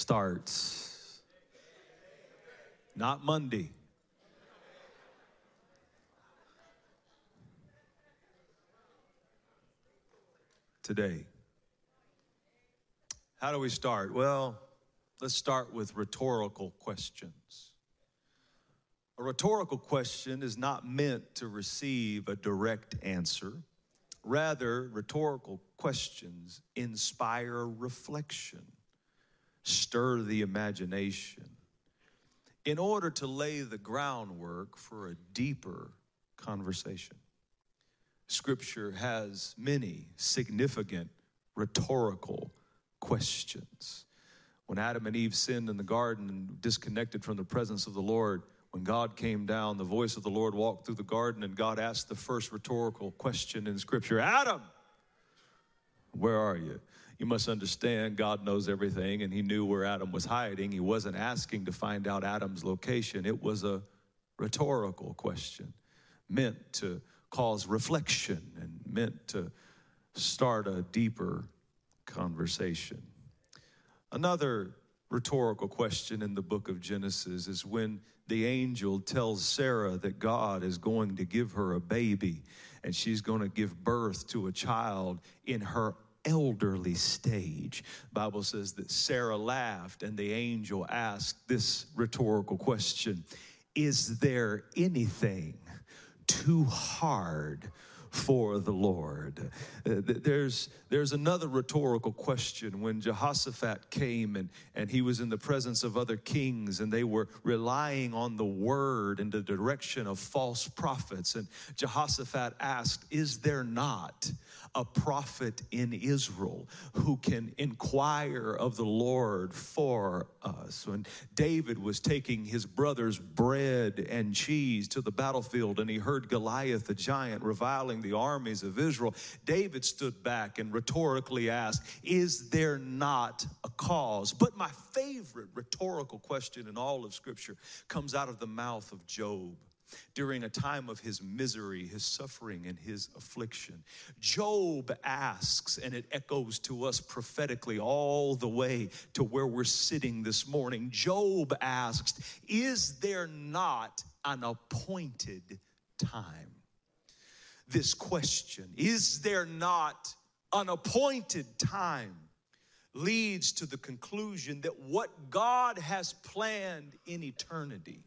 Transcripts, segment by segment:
starts. Not Monday. Today. How do we start? Well, let's start with rhetorical questions. A rhetorical question is not meant to receive a direct answer. Rather, rhetorical questions inspire reflection, stir the imagination, in order to lay the groundwork for a deeper conversation. Scripture has many significant rhetorical questions. When Adam and Eve sinned in the garden and disconnected from the presence of the Lord, when God came down, the voice of the Lord walked through the garden, and God asked the first rhetorical question in Scripture, Adam, where are you? You must understand God knows everything, and he knew where Adam was hiding. He wasn't asking to find out Adam's location. It was a rhetorical question meant to cause reflection and meant to start a deeper conversation. Another rhetorical question in the book of Genesis is when the angel tells Sarah that God is going to give her a baby and she's going to give birth to a child in her elderly stage. The Bible says that Sarah laughed and the angel asked this rhetorical question, is there anything too hard for the Lord? There's another rhetorical question when Jehoshaphat came and he was in the presence of other kings and they were relying on the word and the direction of false prophets. And Jehoshaphat asked, is there not a prophet in Israel who can inquire of the Lord for us? When David was taking his brother's bread and cheese to the battlefield and he heard Goliath the giant reviling the armies of Israel, David stood back and rhetorically asked, is there not a cause? But my favorite rhetorical question in all of Scripture comes out of the mouth of Job. During a time of his misery, his suffering, and his affliction, Job asks, and it echoes to us prophetically all the way to where we're sitting this morning. Job asks, is there not an appointed time? This question, is there not an appointed time, leads to the conclusion that what God has planned in eternity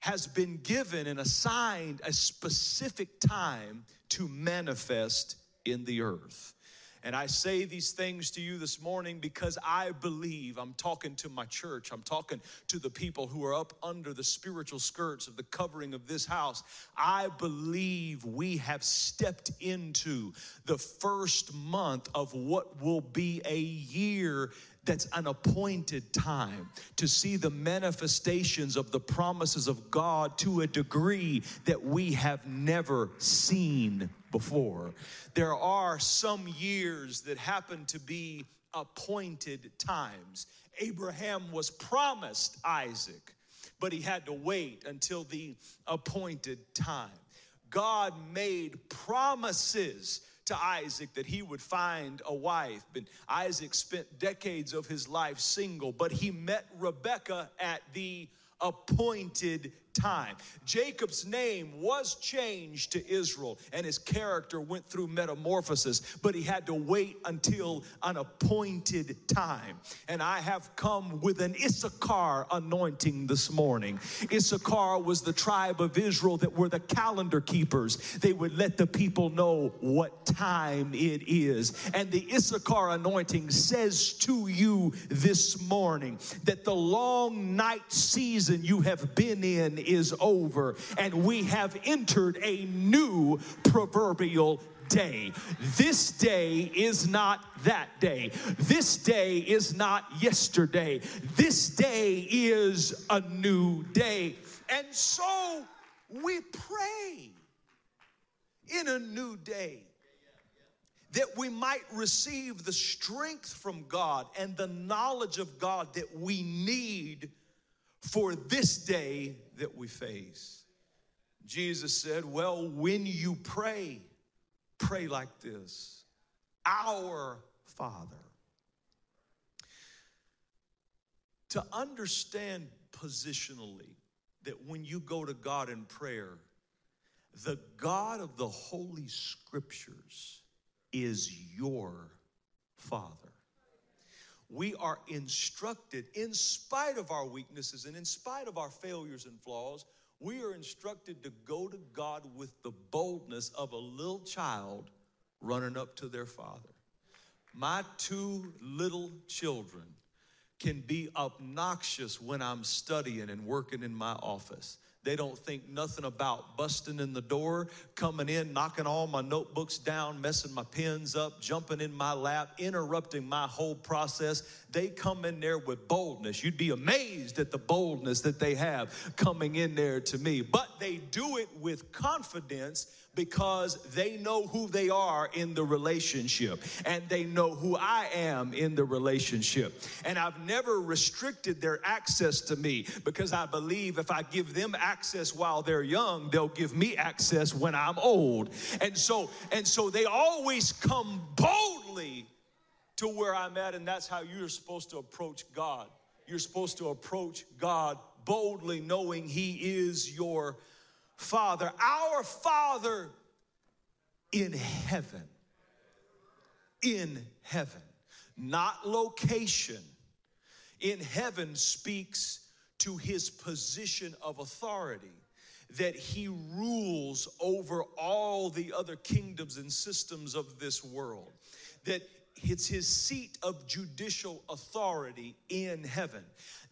has been given and assigned a specific time to manifest in the earth. And I say these things to you this morning because I believe, I'm talking to my church, I'm talking to the people who are up under the spiritual skirts of the covering of this house. I believe we have stepped into the first month of what will be a year that's an appointed time to see the manifestations of the promises of God to a degree that we have never seen before. There are some years that happen to be appointed times. Abraham was promised Isaac, but he had to wait until the appointed time. God made promises to Isaac that he would find a wife. And Isaac spent decades of his life single, but he met Rebekah at the appointed time. Jacob's name was changed to Israel, and his character went through metamorphosis, but he had to wait until an appointed time. And I have come with an Issachar anointing this morning. Issachar was the tribe of Israel that were the calendar keepers. They would let the people know what time it is. And the Issachar anointing says to you this morning that the long night season you have been in is over, and we have entered a new proverbial day. This day is not that day. This day is not yesterday. This day is a new day. And so we pray in a new day that we might receive the strength from God and the knowledge of God that we need for this day that we face. Jesus said, well, when you pray, pray like this. Our Father. to understand positionally that when you go to God in prayer, the God of the Holy Scriptures is your Father. We are instructed, in spite of our weaknesses and in spite of our failures and flaws, we are instructed to go to God with the boldness of a little child running up to their father. My two little children can be obnoxious when I'm studying and working in my office. They don't think nothing about busting in the door, coming in, knocking all my notebooks down, messing my pens up, jumping in my lap, interrupting my whole process. They come in there with boldness. You'd be amazed at the boldness that they have coming in there to me. But they do it with confidence because they know who they are in the relationship, and they know who I am in the relationship. And I've never restricted their access to me because I believe if I give them access while they're young, they'll give me access when I'm old. And so they always come boldly to where I'm at, and that's how you're supposed to approach God. You're supposed to approach God boldly, knowing He is your Father. Our Father in heaven. In heaven. Not location. In heaven speaks to His position of authority, that He rules over all the other kingdoms and systems of this world, that it's His seat of judicial authority in heaven.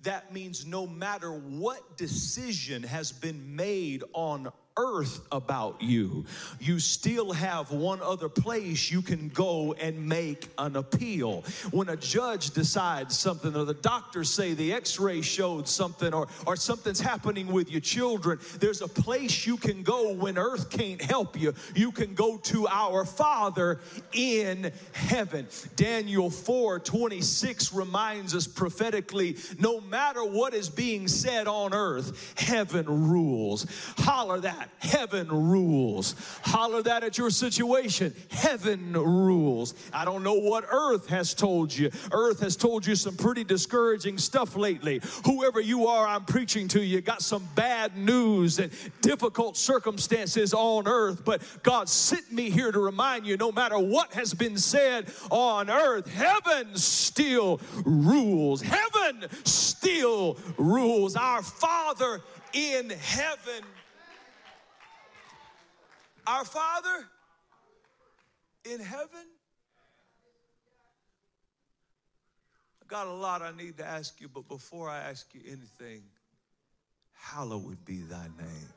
That means no matter what decision has been made on earth about you, you still have one other place you can go and make an appeal. When a judge decides something, or the doctors say the x-ray showed something, or something's happening with your children, there's a place you can go when earth can't help you. You can go to our Father in heaven. Daniel 4:26 reminds us prophetically, no matter what is being said on earth, heaven rules. Holler that. Heaven rules. Holler that at your situation. Heaven rules. I don't know what earth has told you. Earth has told you some pretty discouraging stuff lately. Whoever you are, I'm preaching to you, got some bad news and difficult circumstances on earth, but God sent me here to remind you, no matter what has been said on earth, heaven still rules. Heaven still rules. Our Father in heaven. Our Father in heaven. I got a lot I need to ask you, but before I ask you anything, hallowed be thy name.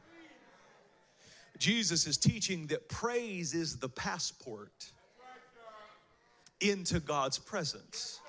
Jesus is teaching that praise is the passport into God's presence.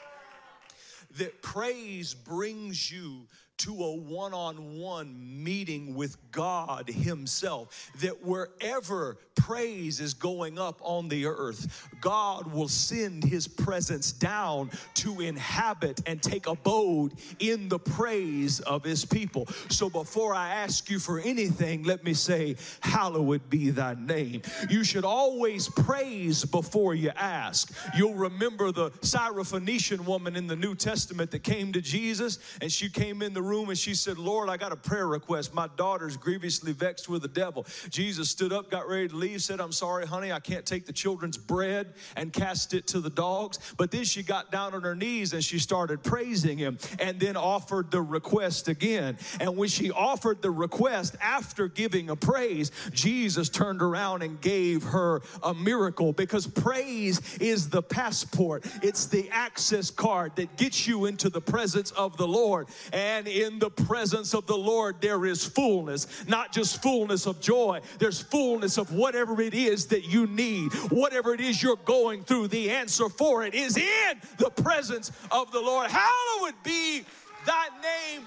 That praise brings you to a one-on-one meeting with God Himself. That wherever praise is going up on the earth, God will send His presence down to inhabit and take abode in the praise of His people. So before I ask you for anything, let me say, hallowed be thy name. You should always praise before you ask. You'll remember the Syrophoenician woman in the New Testament that came to Jesus, and she came in the room and she said, Lord, I got a prayer request. My daughter's grievously vexed with the devil. Jesus stood up, got ready to leave, said, I'm sorry, honey, I can't take the children's bread and cast it to the dogs. But then she got down on her knees and she started praising Him, and then offered the request again. And when she offered the request after giving a praise, Jesus turned around and gave her a miracle, because praise is the passport. It's the access card that gets you into the presence of the Lord. And in the presence of the Lord, there is fullness, not just fullness of joy. There's fullness of whatever it is that you need, whatever it is you're going through. The answer for it is in the presence of the Lord. Hallowed be thy name,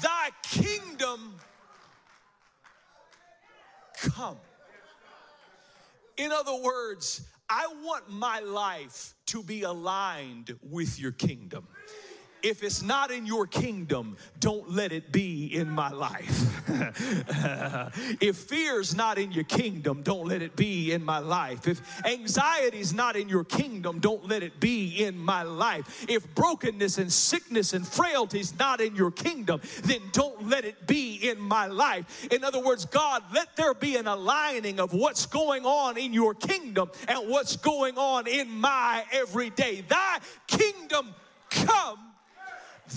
thy kingdom come. In other words, I want my life to be aligned with your kingdom. If it's not in your kingdom, don't let it be in my life. If fear's not in your kingdom, don't let it be in my life. If anxiety's not in your kingdom, don't let it be in my life. If brokenness and sickness and frailty's not in your kingdom, then don't let it be in my life. In other words, God, let there be an aligning of what's going on in your kingdom and what's going on in my everyday. Thy kingdom come.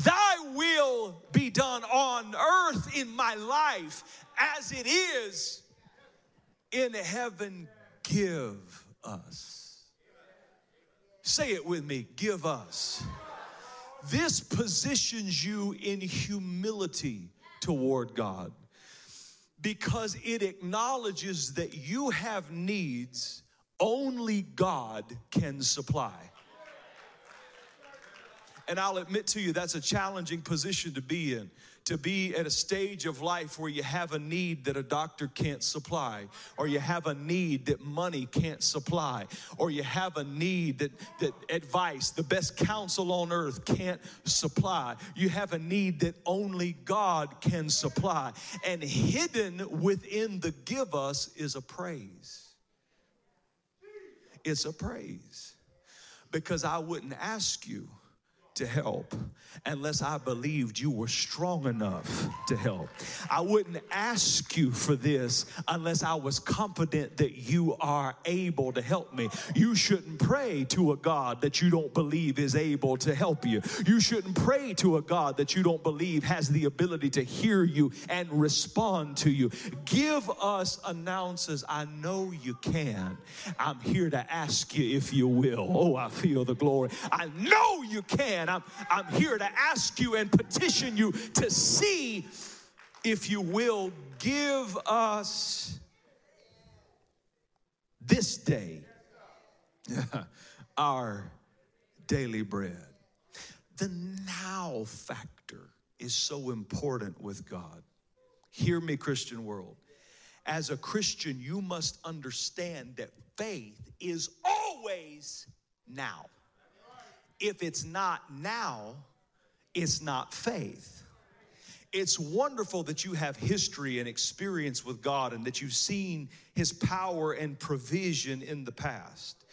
Thy will be done on earth in my life as it is in heaven. Give us. Say it with me. Give us. This positions you in humility toward God because it acknowledges that you have needs only God can supply. And I'll admit to you, that's a challenging position to be in. To be at a stage of life where you have a need that a doctor can't supply, or you have a need that money can't supply, or you have a need that advice, the best counsel on earth can't supply. You have a need that only God can supply. And hidden within the give us is a praise. It's a praise. Because I wouldn't ask you to help unless I believed you were strong enough to help. I wouldn't ask you for this unless I was confident that you are able to help me. You shouldn't pray to a God that you don't believe is able to help you. You shouldn't pray to a God that you don't believe has the ability to hear you and respond to you. Give us announces, I know you can. I'm here to ask you if you will. Oh, I feel the glory. I know you can. I'm here to ask you and petition you to see if you will give us this day our daily bread. The now factor is so important with God. Hear me, Christian world. As a Christian, you must understand that faith is always now. If it's not now, it's not faith. It's wonderful that you have history and experience with God and that you've seen His power and provision in the past.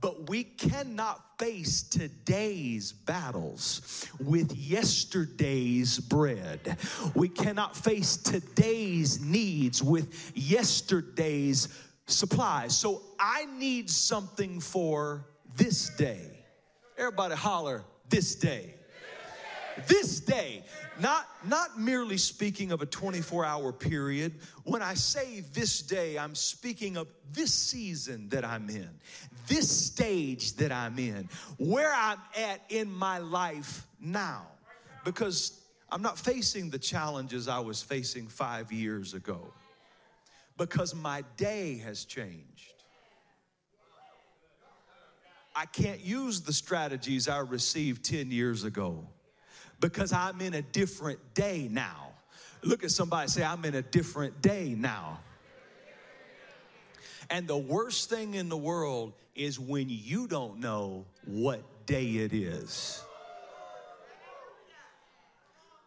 But we cannot face today's battles with yesterday's bread. We cannot face today's needs with yesterday's supplies. So I need something for this day. Everybody holler, this day. This day. Not merely speaking of a 24-hour period. When I say this day, I'm speaking of this season that I'm in, this stage that I'm in, where I'm at in my life now. Because I'm not facing the challenges I was facing 5 years ago. Because my day has changed. I can't use the strategies I received 10 years ago because I'm in a different day now. Look at somebody, say, I'm in a different day now. And the worst thing in the world is when you don't know what day it is.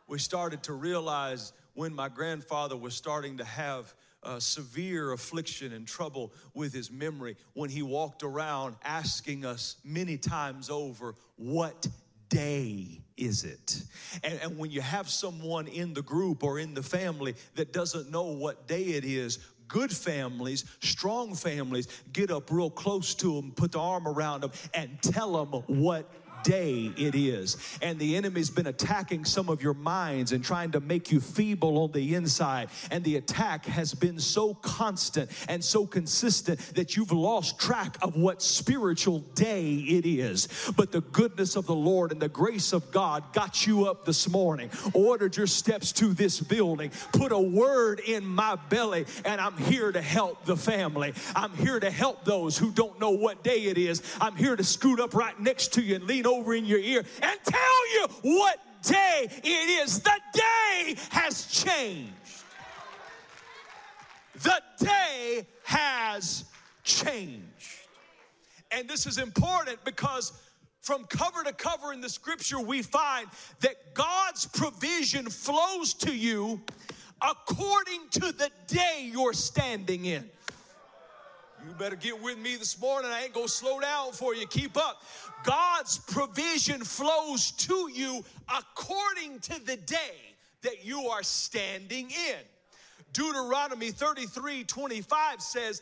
We started to realize when my grandfather was starting to have severe affliction and trouble with his memory, when he walked around asking us many times over, what day is it? And when you have someone in the group or in the family that doesn't know what day it is, good families, strong families, get up real close to them, put the arm around them, and tell them what day it is. And the enemy's been attacking some of your minds and trying to make you feeble on the inside. And the attack has been so constant and so consistent that you've lost track of what spiritual day it is. But the goodness of the Lord and the grace of God got you up this morning, ordered your steps to this building, put a word in my belly, and I'm here to help the family. I'm here to help those who don't know what day it is. I'm here to scoot up right next to you and lean over in your ear and tell you what day it is. The day has changed. The day has changed. And this is important because From cover to cover in the scripture, we find that God's provision flows to you according to the day you're standing in. You better get with me this morning. I ain't going to slow down for you. Keep up. God's provision flows to you according to the day that you are standing in. Deuteronomy 33:25 says,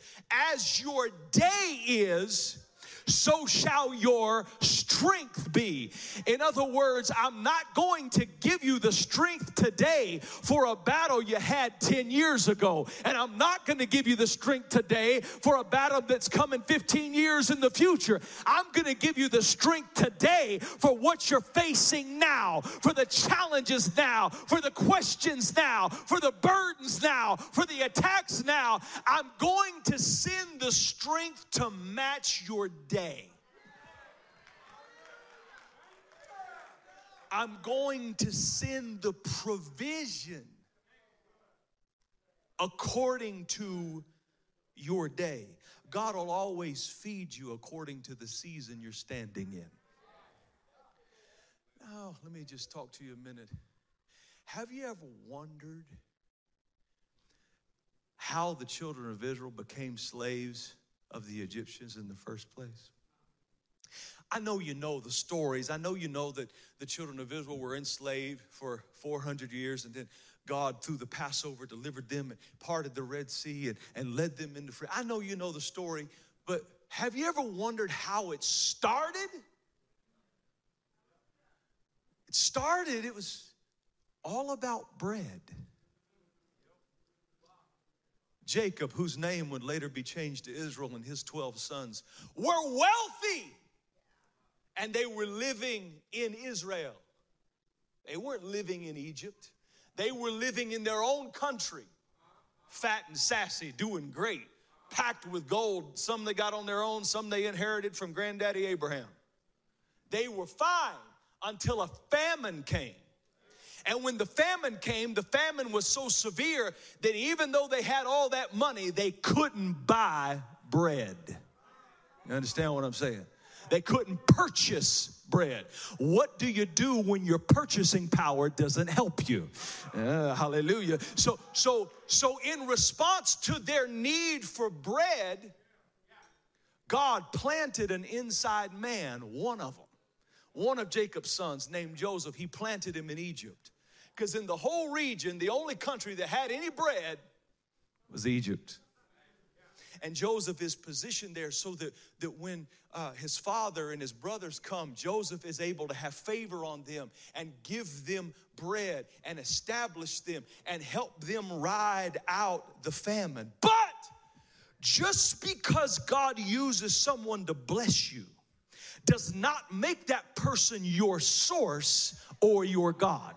as your day is, so shall your strength be. In other words, I'm not going to give you the strength today for a battle you had 10 years ago. And I'm not going to give you the strength today for a battle that's coming 15 years in the future. I'm going to give you the strength today for what you're facing now, for the challenges now, for the questions now, for the burdens now, for the attacks now. I'm going to send the strength to match your day. I'm going to send the provision according to your day. God will always feed you according to the season you're standing in. Now, let me just talk to you a minute. Have you ever wondered how the children of Israel became slaves of the Egyptians in the first place? I know you know the stories. I know you know that the children of Israel were enslaved for 400 years, and then God, through the Passover, delivered them and parted the Red Sea and led them into freedom. I know you know the story, but have you ever wondered how it started? It was all about bread. Jacob, whose name would later be changed to Israel, and his 12 sons were wealthy, and they were living in Israel. They weren't living in Egypt. They were living in their own country, fat and sassy, doing great, packed with gold. Some they got on their own, some they inherited from Granddaddy Abraham. They were fine until a famine came. And when the famine came, the famine was so severe that even though they had all that money, they couldn't buy bread. You understand what I'm saying? They couldn't purchase bread. What do you do when your purchasing power doesn't help you? Hallelujah. So in response to their need for bread, God planted an inside man, one of them. One of Jacob's sons named Joseph, he planted him in Egypt. Because in the whole region, the only country that had any bread was Egypt. And Joseph is positioned there so that when his father and his brothers come, Joseph is able to have favor on them and give them bread and establish them and help them ride out the famine. But just because God uses someone to bless you does not make that person your source or your God.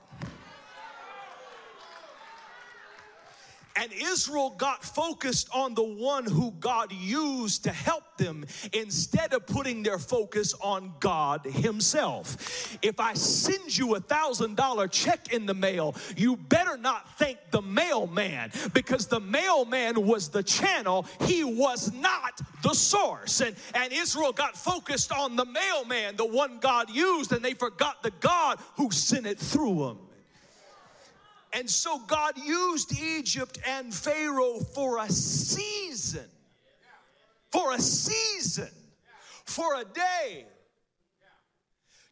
And Israel got focused on the one who God used to help them instead of putting their focus on God himself. If I send you $1,000 check in the mail, you better not thank the mailman, because the mailman was the channel. He was not the source. And Israel got focused on the mailman, the one God used, and they forgot the God who sent it through him. And so God used Egypt and Pharaoh for a season, for a day,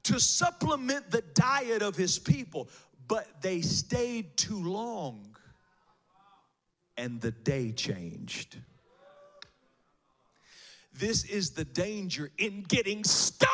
to supplement the diet of his people. But they stayed too long, and the day changed. This is the danger in getting stuck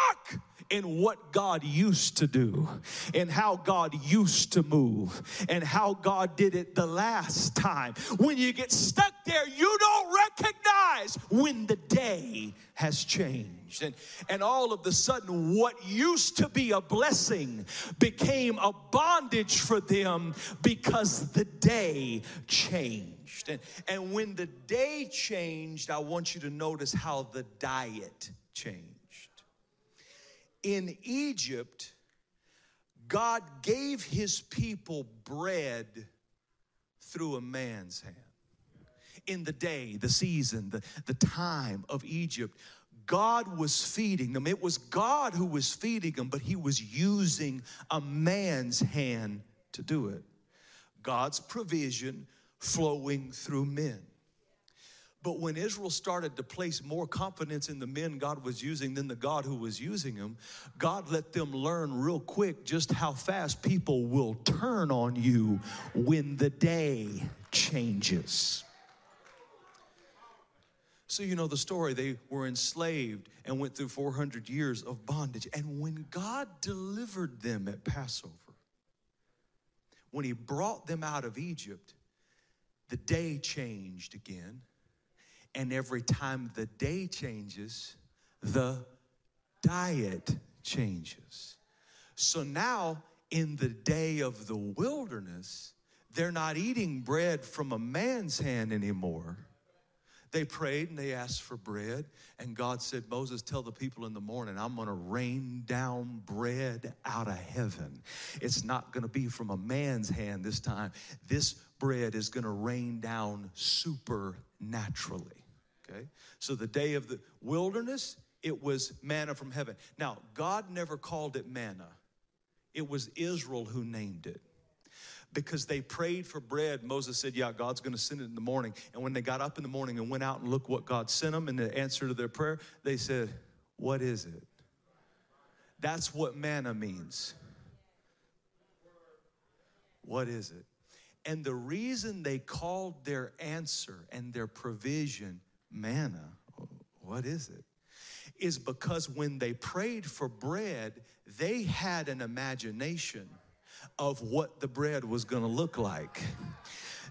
in what God used to do, and how God used to move, and how God did it the last time. When you get stuck there, you don't recognize when the day has changed. And all of a sudden, what used to be a blessing became a bondage for them because the day changed. And when the day changed, I want you to notice how the diet changed. In Egypt, God gave his people bread through a man's hand. In the day, the season, the time of Egypt, God was feeding them. It was God who was feeding them, but he was using a man's hand to do it. God's provision flowing through men. But when Israel started to place more confidence in the men God was using than the God who was using them, God let them learn real quick just how fast people will turn on you when the day changes. So you know the story. They were enslaved and went through 400 years of bondage. And when God delivered them at Passover, when he brought them out of Egypt, the day changed again. And every time the day changes, the diet changes. So now in the day of the wilderness, they're not eating bread from a man's hand anymore. They prayed and they asked for bread. And God said, Moses, tell the people in the morning, I'm going to rain down bread out of heaven. It's not going to be from a man's hand this time. This bread is going to rain down supernaturally. Okay? So the day of the wilderness, it was manna from heaven. Now, God never called it manna. It was Israel who named it. Because they prayed for bread, Moses said, yeah, God's going to send it in the morning. And when they got up in the morning and went out and looked what God sent them and the answer to their prayer, they said, what is it? That's what manna means. What is it? And the reason they called their answer and their provision manna, what is it? Is because when they prayed for bread, they had an imagination of what the bread was going to look like.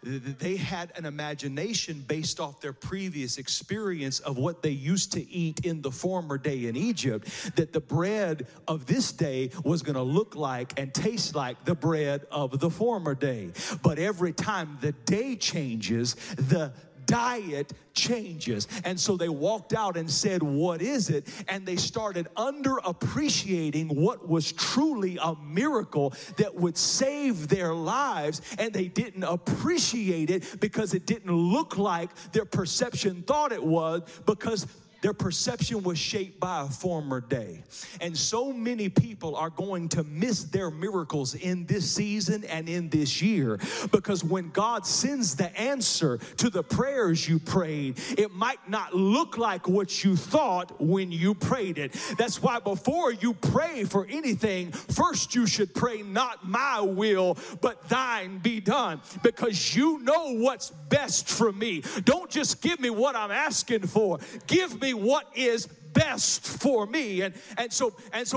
They had an imagination based off their previous experience of what they used to eat in the former day in Egypt, that the bread of this day was going to look like and taste like the bread of the former day. But every time the day changes, the diet changes. And so they walked out and said, what is it? And they started underappreciating what was truly a miracle that would save their lives. And they didn't appreciate it because it didn't look like their perception thought it was, because their perception was shaped by a former day. And so many people are going to miss their miracles in this season and in this year, because when God sends the answer to the prayers you prayed, it might not look like what you thought when you prayed it. That's why before you pray for anything, first you should pray, not my will, but thine be done, because you know what's best for me. Don't just give me what I'm asking for. Give me what is best for me. And so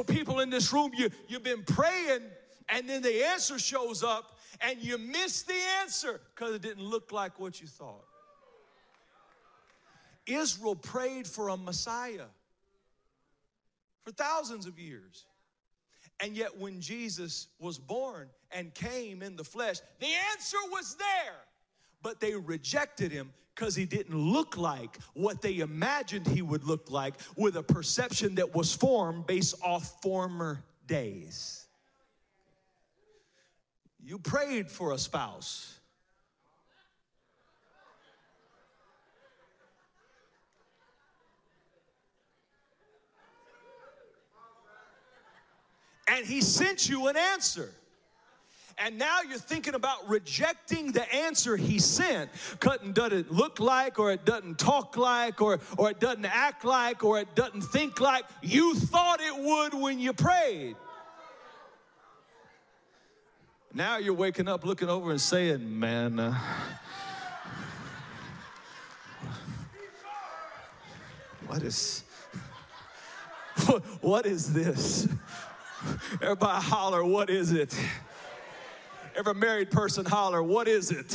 people in this room, you've been praying, and then the answer shows up and you miss the answer because it didn't look like what you thought. Israel prayed for a Messiah for thousands of years. And yet when Jesus was born and came in the flesh, the answer was there, but they rejected him because he didn't look like what they imagined he would look like, with a perception that was formed based off former days. You prayed for a spouse. And he sent you an answer. And now you're thinking about rejecting the answer he sent. Doesn't look like, or it doesn't talk like, or it doesn't act like, or it doesn't think like you thought it would when you prayed. Now you're waking up looking over and saying, man, what is this? Everybody holler, what is it? Every married person holler, what is it?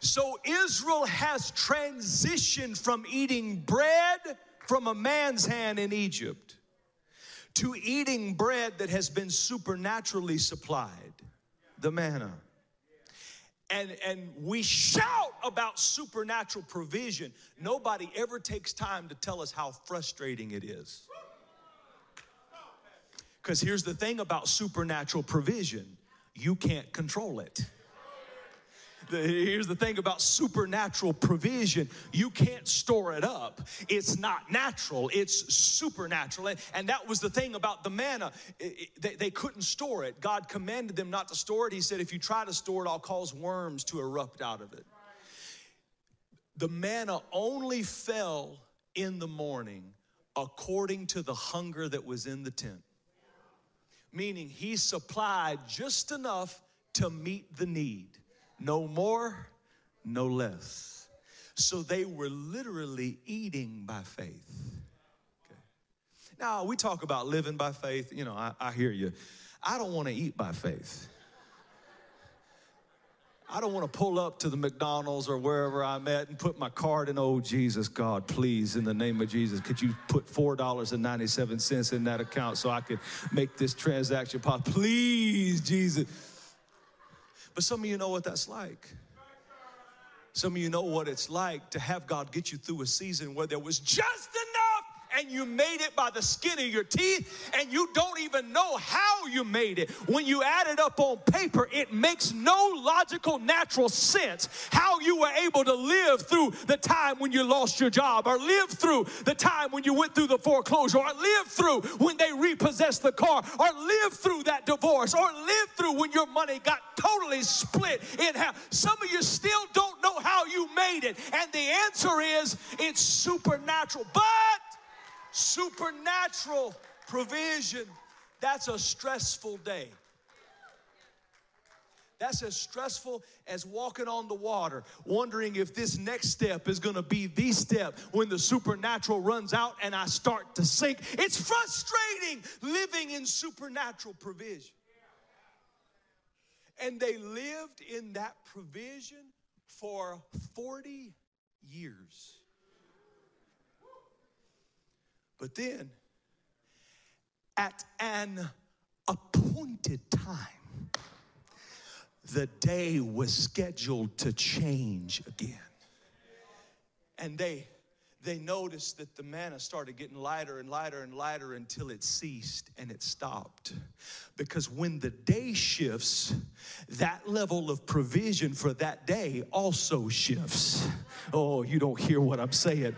So Israel has transitioned from eating bread from a man's hand in Egypt to eating bread that has been supernaturally supplied, the manna. And we shout about supernatural provision. Nobody ever takes time to tell us how frustrating it is. Because here's the thing about supernatural provision. You can't control it. here's the thing about supernatural provision. You can't store it up. It's not natural. It's supernatural. And that was the thing about the manna. They couldn't store it. God commanded them not to store it. He said, if you try to store it, I'll cause worms to erupt out of it. The manna only fell in the morning according to the hunger that was in the tent. Meaning he supplied just enough to meet the need. No more, no less. So they were literally eating by faith. Okay. Now, we talk about living by faith. You know, I hear you. I don't want to eat by faith. I don't want to pull up to the McDonald's or wherever I'm at and put my card in. Oh, Jesus, God, please, in the name of Jesus, could you put $4.97 in that account so I could make this transaction possible? Please, Jesus. But some of you know what that's like. Some of you know what it's like to have God get you through a season where there was just enough and you made it by the skin of your teeth and you don't even know how you made it. When you add it up on paper, it makes no logical, natural sense how you were able to live through the time when you lost your job, or live through the time when you went through the foreclosure, or live through when they repossessed the car, or live through that divorce, or live through when your money got totally split in half. Some of you still don't know how you made it. And the answer is it's supernatural. But supernatural provision, that's a stressful day. That's as stressful as walking on the water, wondering if this next step is going to be the step when the supernatural runs out and I start to sink. It's frustrating living in supernatural provision. And they lived in that provision for 40 years. But then, at an appointed time, the day was scheduled to change again. And they noticed that the manna started getting lighter and lighter and lighter until it ceased and it stopped. Because when the day shifts, that level of provision for that day also shifts. Oh, you don't hear what I'm saying.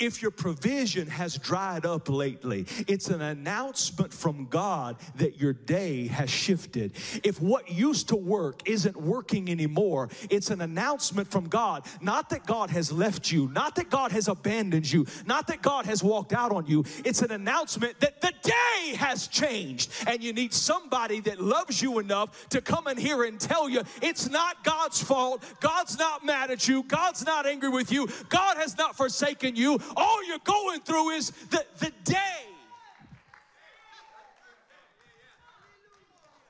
If your provision has dried up lately, it's an announcement from God that your day has shifted. If what used to work isn't working anymore, it's an announcement from God. Not that God has left you, not that God has abandoned you, not that God has walked out on you. It's an announcement that the day has changed, and you need somebody that loves you enough to come in here and tell you it's not God's fault. God's not mad at you. God's not angry with you. God has not forsaken you. All you're going through is the day.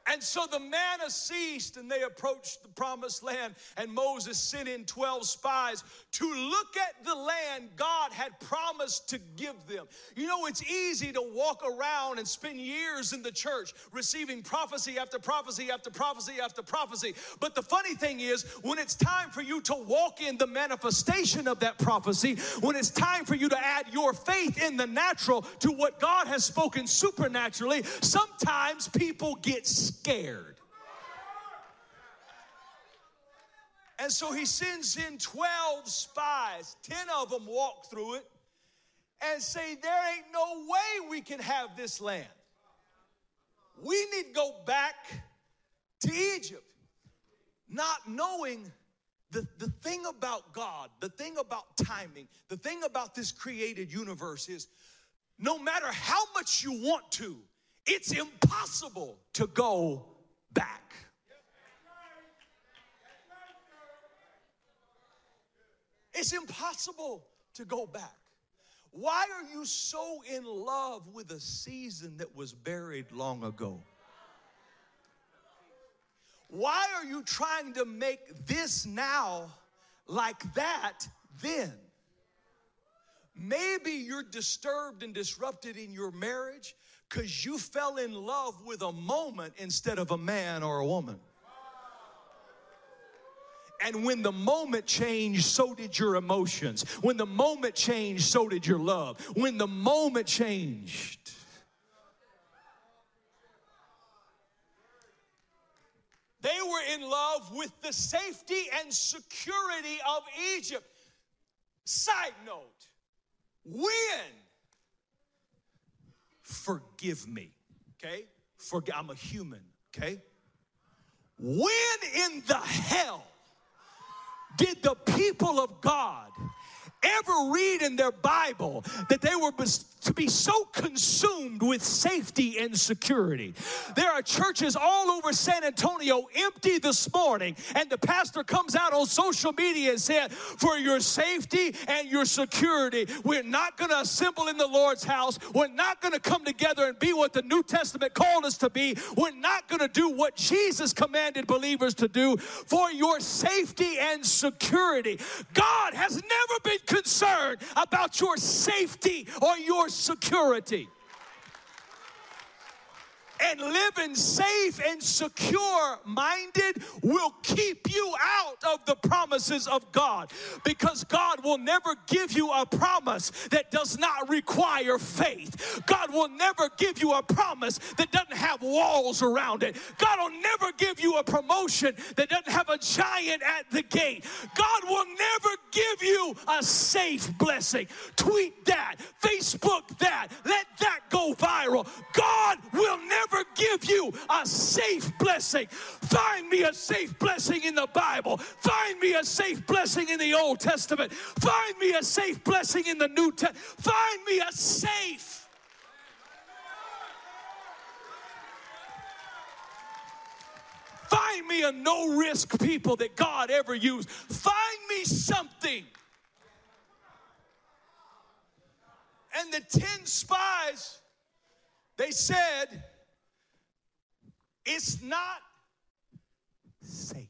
And so the manna ceased, and they approached the promised land, and Moses sent in 12 spies to look at the land God had promised to give them. You know, it's easy to walk around and spend years in the church receiving prophecy after prophecy after prophecy after prophecy. But the funny thing is, when it's time for you to walk in the manifestation of that prophecy, when it's time for you to add your faith in the natural to what God has spoken supernaturally, sometimes people get scared. And so he sends in 12 spies. 10 of them walk through it and say, there ain't no way we can have this land. We need to go back to Egypt. Not knowing the thing about God, the thing about timing, the thing about this created universe is no matter how much you want to, it's impossible to go back. It's impossible to go back. Why are you so in love with a season that was buried long ago? Why are you trying to make this now like that then? Maybe you're disturbed and disrupted in your marriage because you fell in love with a moment instead of a man or a woman. And when the moment changed, so did your emotions. When the moment changed, so did your love. When the moment changed. They were in love with the safety and security of Egypt. Side note, when? Forgive me, okay? I'm a human, okay? When in the hell did the people of God ever read in their Bible that they were to be so consumed with safety and security? There are churches all over San Antonio empty this morning, and the pastor comes out on social media and said, for your safety and your security, we're not going to assemble in the Lord's house. We're not going to come together and be what the New Testament called us to be. We're not going to do what Jesus commanded believers to do for your safety and security. God has never been concerned about your safety or your security. And living safe and secure-minded will keep you out of the promises of God, because God will never give you a promise that does not require faith. God will never give you a promise that doesn't have walls around it. God will never give you a promotion that doesn't have a giant at the gate. God will never give you a safe blessing. Tweet that, Facebook that, let that go viral. God will never give you a safe blessing. Find me a safe blessing in the Bible. Find me a safe blessing in the Old Testament. Find me a safe blessing in the New Testament. Find me a safe. Find me a no-risk people that God ever used. Find me something. And the 10 spies, they said, it's not safe.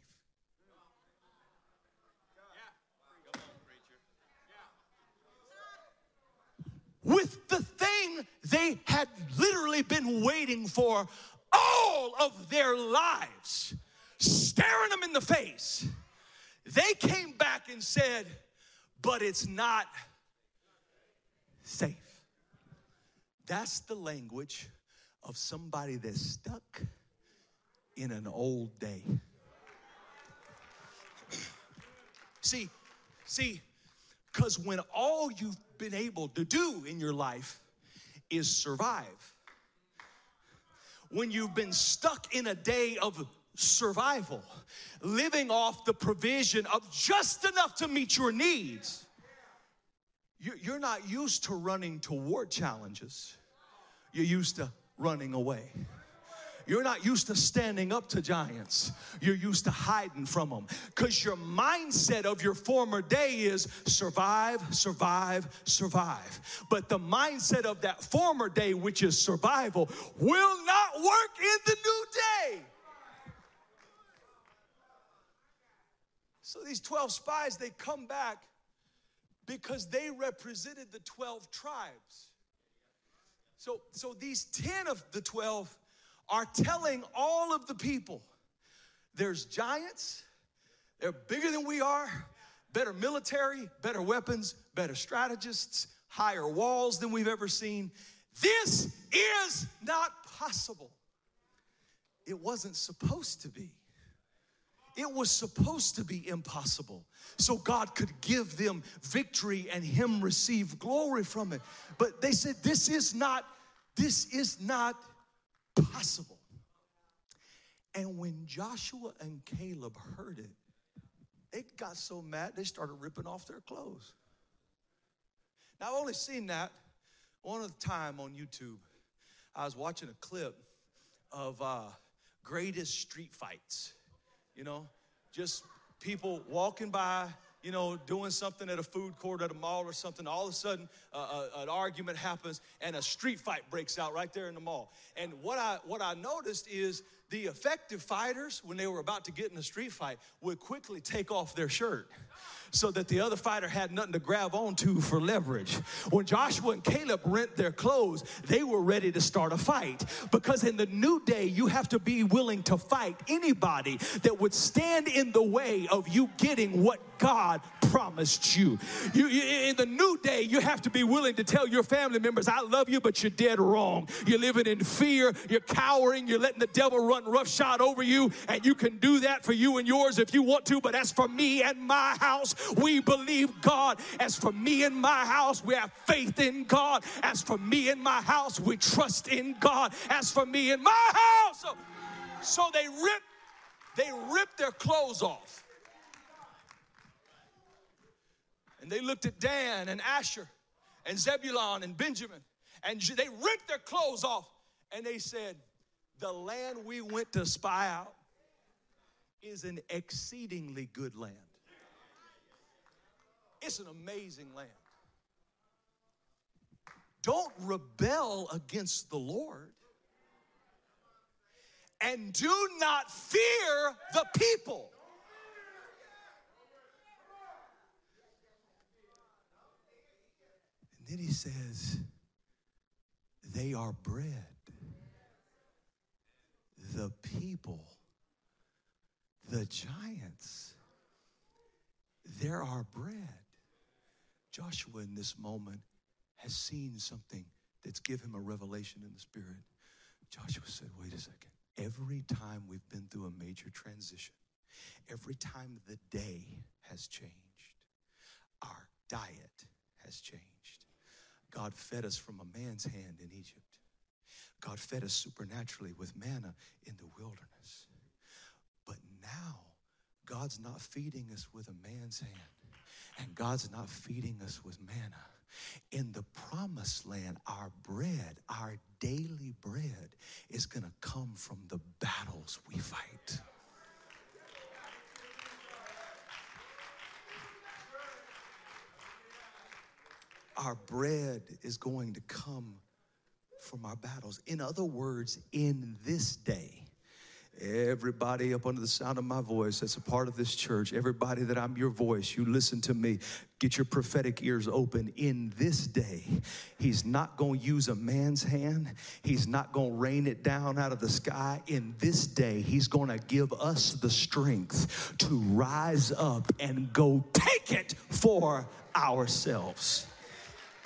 With the thing they had literally been waiting for all of their lives, staring them in the face, they came back and said, but it's not safe. That's the language of somebody that's stuck in an old day. See, because when all you've been able to do in your life is survive, when you've been stuck in a day of survival, living off the provision of just enough to meet your needs, you're not used to running toward challenges. You're used to running away. You're not used to standing up to giants. You're used to hiding from them, because your mindset of your former day is survive, survive, survive. But the mindset of that former day, which is survival, will not work in the new day. So these 12 spies, they come back because they represented the 12 tribes. So these 10 of the 12 are telling all of the people, there's giants, they're bigger than we are, better military, better weapons, better strategists, higher walls than we've ever seen. This is not possible. It wasn't supposed to be. It was supposed to be impossible, so God could give them victory and him receive glory from it. But they said, this is not possible. And when Joshua and Caleb heard it, they got so mad, they started ripping off their clothes. Now, I've only seen that one other time on YouTube. I was watching a clip of greatest street fights. You know, just people walking by, you know, doing something at a food court, at a mall or something. All of a sudden, an argument happens and a street fight breaks out right there in the mall. And what I noticed is the effective fighters, when they were about to get in a street fight, would quickly take off their shirt. so that the other fighter had nothing to grab onto for leverage. When Joshua and Caleb rent their clothes, they were ready to start a fight, because in the new day, you have to be willing to fight anybody that would stand in the way of you getting what God promised you. In the new day, you have to be willing to tell your family members, I love you, but you're dead wrong. You're living in fear. You're cowering. You're letting the devil run roughshod over you, and you can do that for you and yours if you want to, but as for me and my house, we believe God. As for me and my house, we have faith in God. As for me and my house, we trust in God. As for me and my house. So they ripped their clothes off. And they looked at Dan and Asher and Zebulun and Benjamin, and they ripped their clothes off, and they said, the land we went to spy out is an exceedingly good land. It's an amazing land. Don't rebel against the Lord, and do not fear the people. Then he says, they are bread. The people, the giants, there are bread. Joshua in this moment has seen something that's given him a revelation in the spirit. Joshua said, wait a second. Every time we've been through a major transition, every time the day has changed, our diet has changed. God fed us from a man's hand in Egypt. God fed us supernaturally with manna in the wilderness. But now, God's not feeding us with a man's hand, and God's not feeding us with manna. In the promised land, our bread, our daily bread, is going to come from the battles we fight. Our bread is going to come from our battles. In other words, in this day, everybody up under the sound of my voice that's a part of this church, everybody that I'm your voice, you listen to me. Get your prophetic ears open. In this day, he's not going to use a man's hand. He's not going to rain it down out of the sky. In this day, he's going to give us the strength to rise up and go take it for ourselves.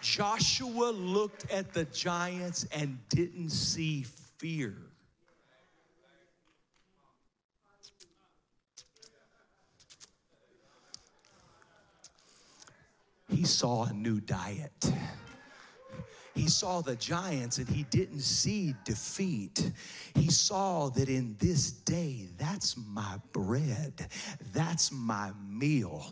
Joshua looked at the giants and didn't see fear. He saw a new diet. He saw the giants and he didn't see defeat. He saw that in this day, that's my bread. That's my meal.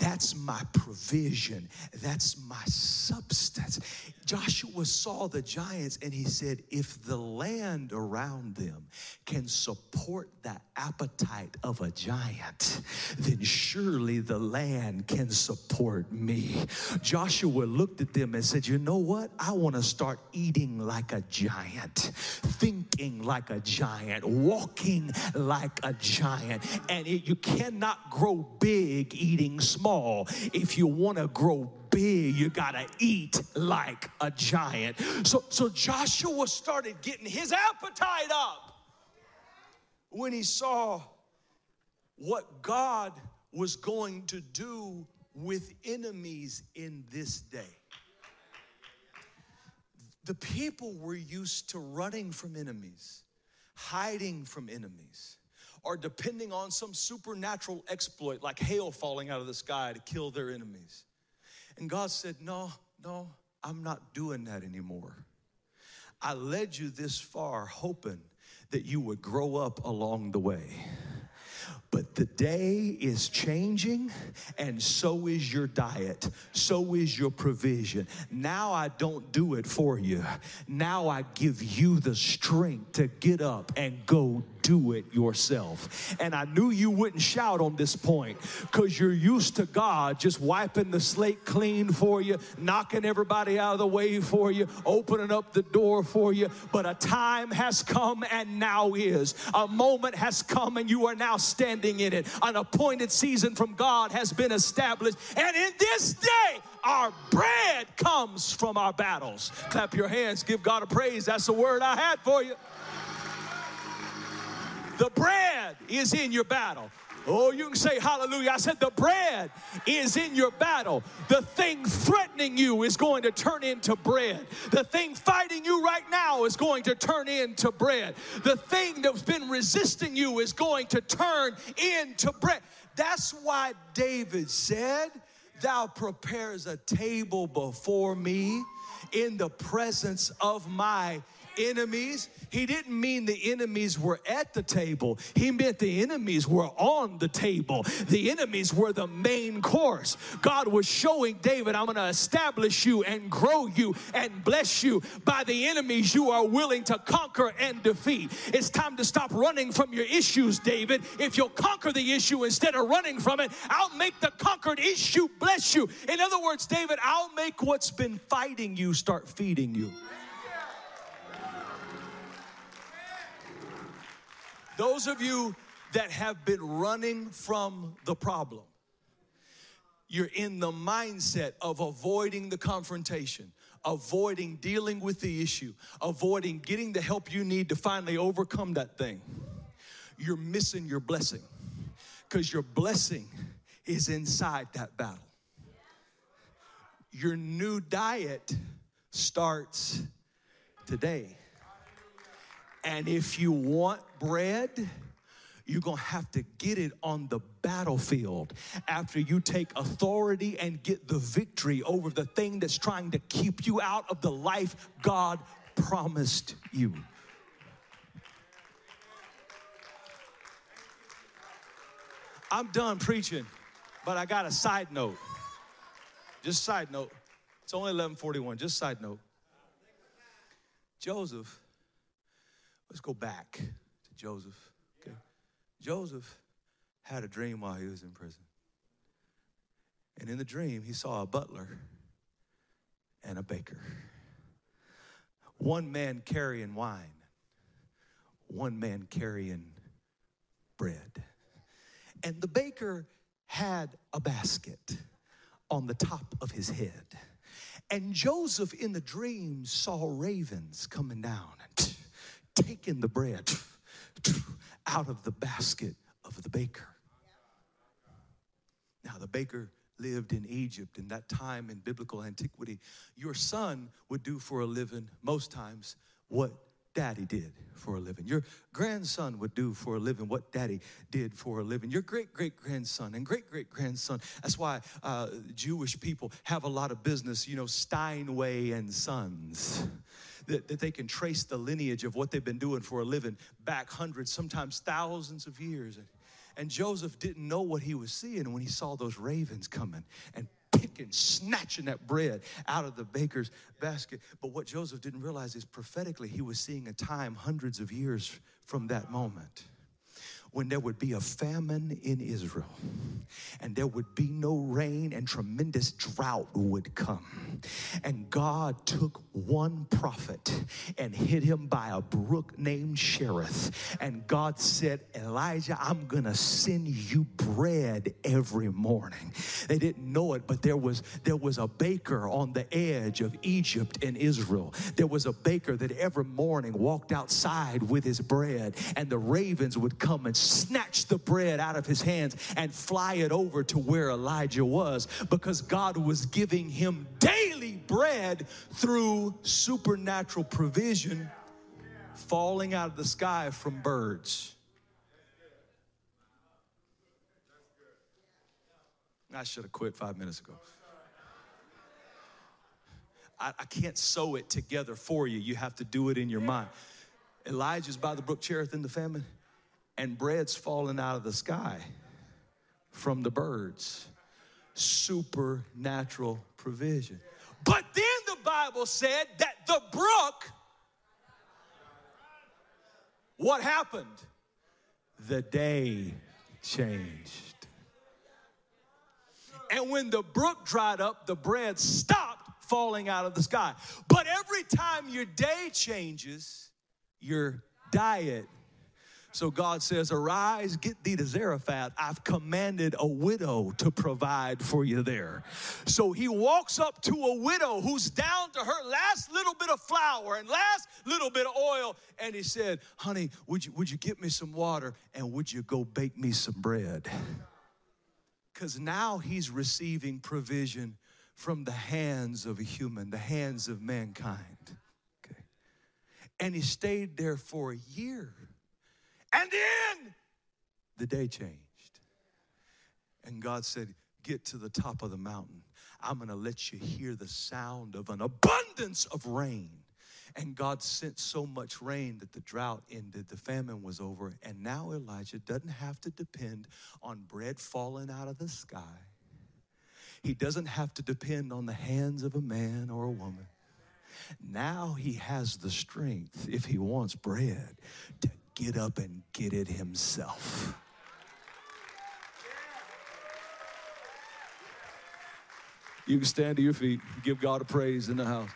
That's my provision. That's my substance. Joshua saw the giants and he said, if the land around them can support the appetite of a giant, then surely the land can support me. Joshua looked at them and said, you know what? I want to start eating like a giant, thinking like a giant, walking like a giant. And you cannot grow big eating small. If you want to grow big, you got to eat like a giant. So Joshua started getting his appetite up when he saw what God was going to do with enemies in this day. The people were used to running from enemies, hiding from enemies, or depending on some supernatural exploit like hail falling out of the sky to kill their enemies. And God said, no, I'm not doing that anymore. I led you this far hoping that you would grow up along the way. But the day is changing, and so is your diet. So is your provision. Now I don't do it for you. Now I give you the strength to get up and go do it yourself. And I knew you wouldn't shout on this point because you're used to God just wiping the slate clean for you, knocking everybody out of the way for you, opening up the door for you. But a time has come, and now is. A moment has come, and you are now standing standing in it. An appointed season from God has been established. And in this day, our bread comes from our battles. Clap your hands. Give God a praise. That's the word I had for you. The bread is in your battle. Oh, you can say hallelujah. I said the bread is in your battle. The thing threatening you is going to turn into bread. The thing fighting you right now is going to turn into bread. The thing that's been resisting you is going to turn into bread. That's why David said, "Thou prepares a table before me in the presence of my enemies." He didn't mean the enemies were at the table. He meant the enemies were on the table. The enemies were the main course. God was showing David, I'm going to establish you and grow you and bless you by the enemies you are willing to conquer and defeat. It's time to stop running from your issues, David. If you'll conquer the issue instead of running from it, I'll make the conquered issue bless you. In other words, David, I'll make what's been fighting you start feeding you. Those of you that have been running from the problem, you're in the mindset of avoiding the confrontation, avoiding dealing with the issue, avoiding getting the help you need to finally overcome that thing. You're missing your blessing because your blessing is inside that battle. Your new diet starts today. And if you want bread, you're going to have to get it on the battlefield after you take authority and get the victory over the thing that's trying to keep you out of the life God promised you. I'm done preaching, but I got a side note. Just side note. It's only 11:41. Just side note. Joseph. Let's go back to Joseph. Okay. Joseph had a dream while he was in prison. And in the dream, he saw a butler and a baker. One man carrying wine. One man carrying bread. And the baker had a basket on the top of his head. And Joseph in the dream saw ravens coming down and taking the bread out of the basket of the baker. Now, the baker lived in Egypt. In that time in biblical antiquity, your son would do for a living most times what daddy did for a living. Your grandson would do for a living what daddy did for a living. Your great-great-grandson and great-great-grandson. That's why Jewish people have a lot of business, Steinway and Sons. That they can trace the lineage of what they've been doing for a living back hundreds, sometimes thousands of years. And Joseph didn't know what he was seeing when he saw those ravens coming and picking, snatching that bread out of the baker's basket. But what Joseph didn't realize is prophetically he was seeing a time hundreds of years from that moment when there would be a famine in Israel and there would be no rain and tremendous drought would come. And God took one prophet and hid him by a brook named Cherith. And God said, Elijah, I'm going to send you bread every morning. They didn't know it, but there was a baker on the edge of Egypt and Israel. There was a baker that every morning walked outside with his bread, and the ravens would come and snatch the bread out of his hands and fly it over to where Elijah was, because God was giving him daily bread through supernatural provision falling out of the sky from birds. I should have quit 5 minutes ago. I can't sew it together for you. You have to do it in your mind. Elijah's by the brook Cherith in the famine. And bread's falling out of the sky from the birds. Supernatural provision. But then the Bible said that the brook, what happened? The day changed. And when the brook dried up, the bread stopped falling out of the sky. But every time your day changes, your diet So God says, arise, get thee to Zarephath. I've commanded a widow to provide for you there. So he walks up to a widow who's down to her last little bit of flour and last little bit of oil. And he said, honey, would you get me some water and would you go bake me some bread? Because now he's receiving provision from the hands of a human, the hands of mankind. Okay. And he stayed there for a year. And then the day changed. And God said, get to the top of the mountain. I'm going to let you hear the sound of an abundance of rain. And God sent so much rain that the drought ended, the famine was over. And now Elijah doesn't have to depend on bread falling out of the sky. He doesn't have to depend on the hands of a man or a woman. Now he has the strength, if he wants bread, to get up and get it himself. You can stand to your feet, give God a praise in the house.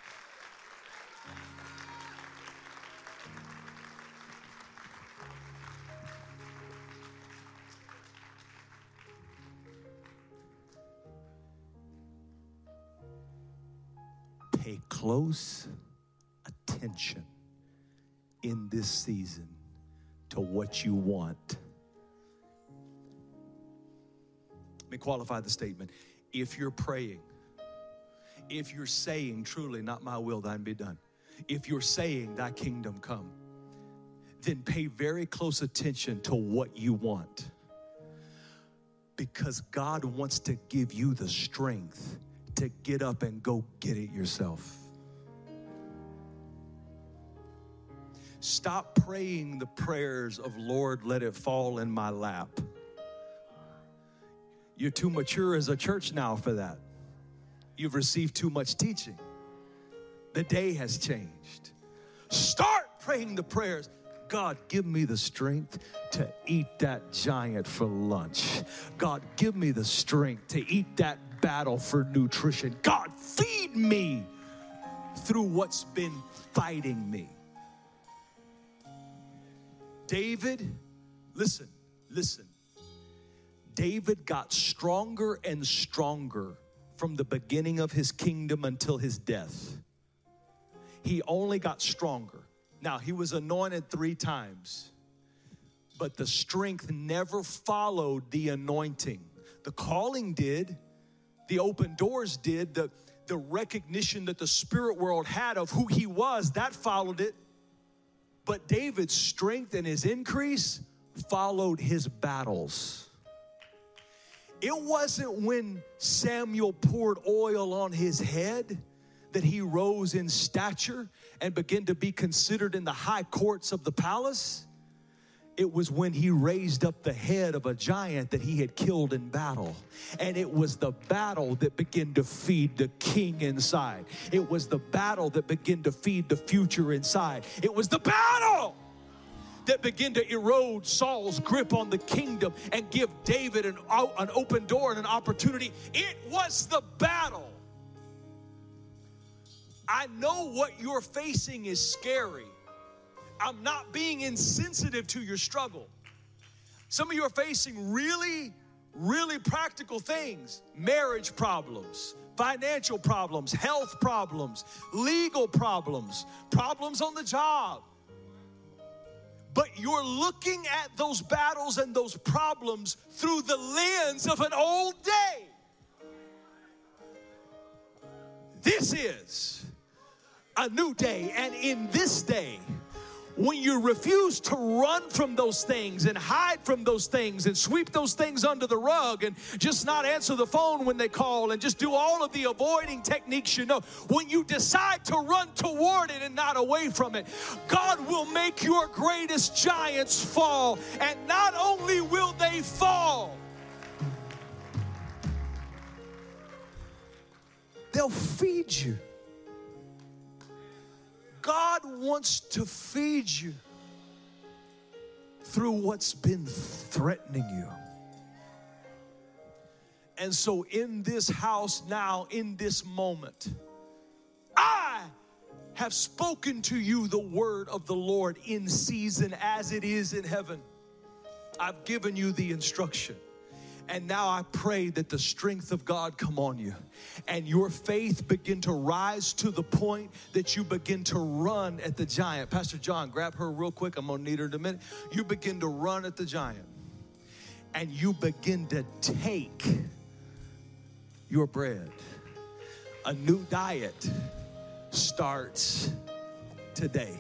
Pay close attention in this season to what you want. Let me qualify the statement. If you're praying, if you're saying truly, not my will, thine be done. If you're saying thy kingdom come, then pay very close attention to what you want. Because God wants to give you the strength to get up and go get it yourself. Stop praying the prayers of, Lord, let it fall in my lap. You're too mature as a church now for that. You've received too much teaching. The day has changed. Start praying the prayers. God, give me the strength to eat that giant for lunch. God, give me the strength to eat that battle for nutrition. God, feed me through what's been fighting me. David, listen. David got stronger and stronger from the beginning of his kingdom until his death. He only got stronger. Now, he was anointed 3 times, but the strength never followed the anointing. The calling did, the open doors did, the recognition that the spirit world had of who he was, that followed it. But David's strength and his increase followed his battles. It wasn't when Samuel poured oil on his head that he rose in stature and began to be considered in the high courts of the palace. It was when he raised up the head of a giant that he had killed in battle. And it was the battle that began to feed the king inside. It was the battle that began to feed the future inside. It was the battle that began to erode Saul's grip on the kingdom and give David an open door and an opportunity. It was the battle. I know what you're facing is scary. I'm not being insensitive to your struggle. Some of you are facing really, really practical things. Marriage problems, financial problems, health problems, legal problems, problems on the job. But you're looking at those battles and those problems through the lens of an old day. This is a new day, and in this day, when you refuse to run from those things and hide from those things and sweep those things under the rug and just not answer the phone when they call and just do all of the avoiding techniques you know, when you decide to run toward it and not away from it, God will make your greatest giants fall. And not only will they fall, they'll feed you. God wants to feed you through what's been threatening you. And so in this house now, in this moment, I have spoken to you the word of the Lord in season as it is in heaven. I've given you the instruction. And now I pray that the strength of God come on you and your faith begin to rise to the point that you begin to run at the giant. Pastor John, grab her real quick. I'm going to need her in a minute. You begin to run at the giant and you begin to take your bread. A new diet starts today.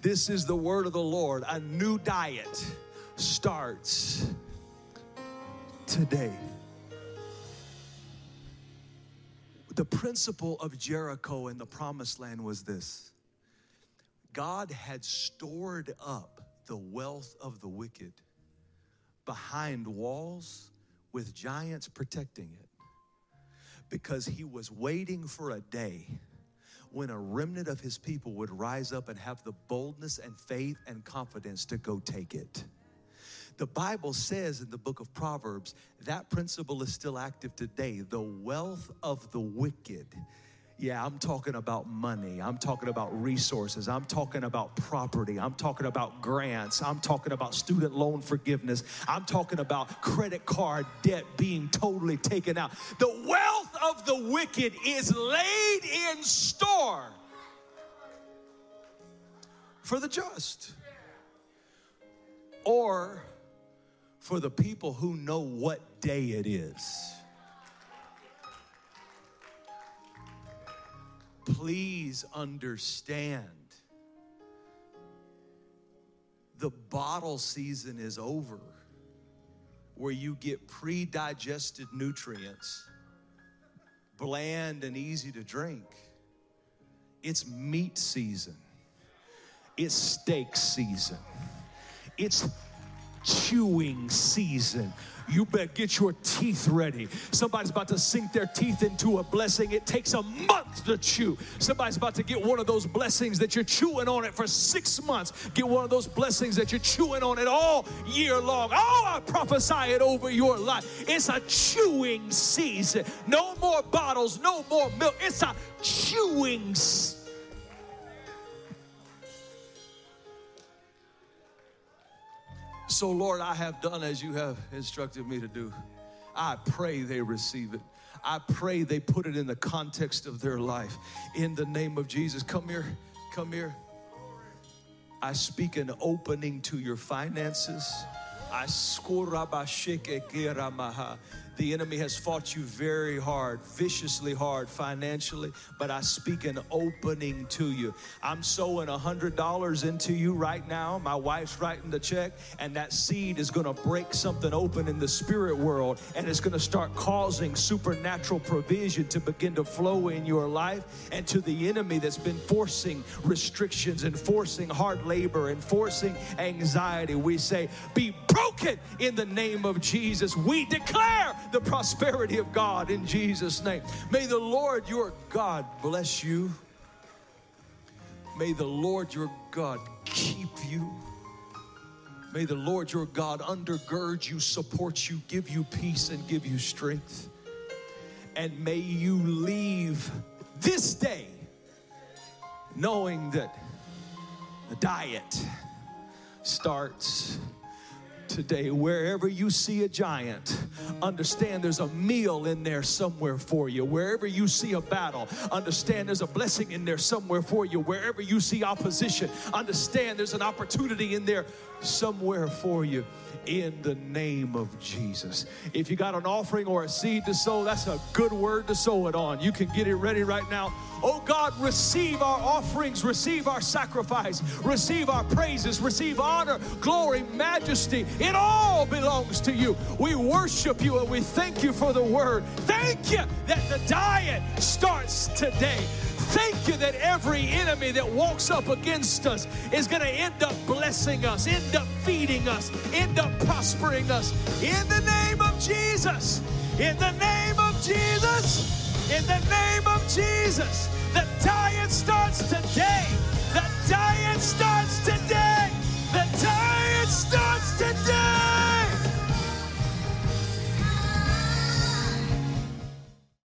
This is the word of the Lord. A new diet starts today. The principle of Jericho and the promised land was this. God had stored up the wealth of the wicked behind walls with giants protecting it because he was waiting for a day when a remnant of his people would rise up and have the boldness and faith and confidence to go take it. The Bible says in the book of Proverbs, that principle is still active today. The wealth of the wicked. Yeah, I'm talking about money. I'm talking about resources. I'm talking about property. I'm talking about grants. I'm talking about student loan forgiveness. I'm talking about credit card debt being totally taken out. The wealth of the wicked is laid in store for the just. Or for the people who know what day it is. Please understand, the bottle season is over where you get pre-digested nutrients, bland and easy to drink. It's meat season. It's steak season. It's chewing season. You better get your teeth ready. Somebody's about to sink their teeth into a blessing. It takes a month to chew. Somebody's about to get one of those blessings that you're chewing on it for 6 months. Get one of those blessings that you're chewing on it all year long. Oh, I prophesy it over your life. It's a chewing season. No more bottles, no more milk. It's a chewing season. So, Lord, I have done as you have instructed me to do. I pray they receive it. I pray they put it in the context of their life. In the name of Jesus, come here, come here. I speak an opening to your finances. The enemy has fought you very hard, viciously hard financially, but I speak an opening to you. I'm sowing $100 into you right now. My wife's writing the check, and that seed is going to break something open in the spirit world, and it's going to start causing supernatural provision to begin to flow in your life. And to the enemy that's been forcing restrictions and forcing hard labor and forcing anxiety, we say, be broken in the name of Jesus. We declare the prosperity of God in Jesus' name. May the Lord your God bless you. May the Lord your God keep you. May the Lord your God undergird you, support you, give you peace, and give you strength. And may you leave this day knowing that the diet starts today. Wherever you see a giant, understand there's a meal in there somewhere for you. Wherever you see a battle, understand there's a blessing in there somewhere for you. Wherever you see opposition, understand there's an opportunity in there somewhere for you. In the name of Jesus. If you got an offering or a seed to sow, that's a good word to sow it on. You can get it ready right now. Oh God, receive our offerings, receive our sacrifice, receive our praises, receive honor, glory, majesty. It all belongs to you. We worship you and we thank you for the word. Thank you that the diet starts today. Thank you that every enemy that walks up against us is going to end up blessing us, end up feeding us, end up prospering us. In the name of Jesus, in the name of Jesus, in the name of Jesus, the diet starts today.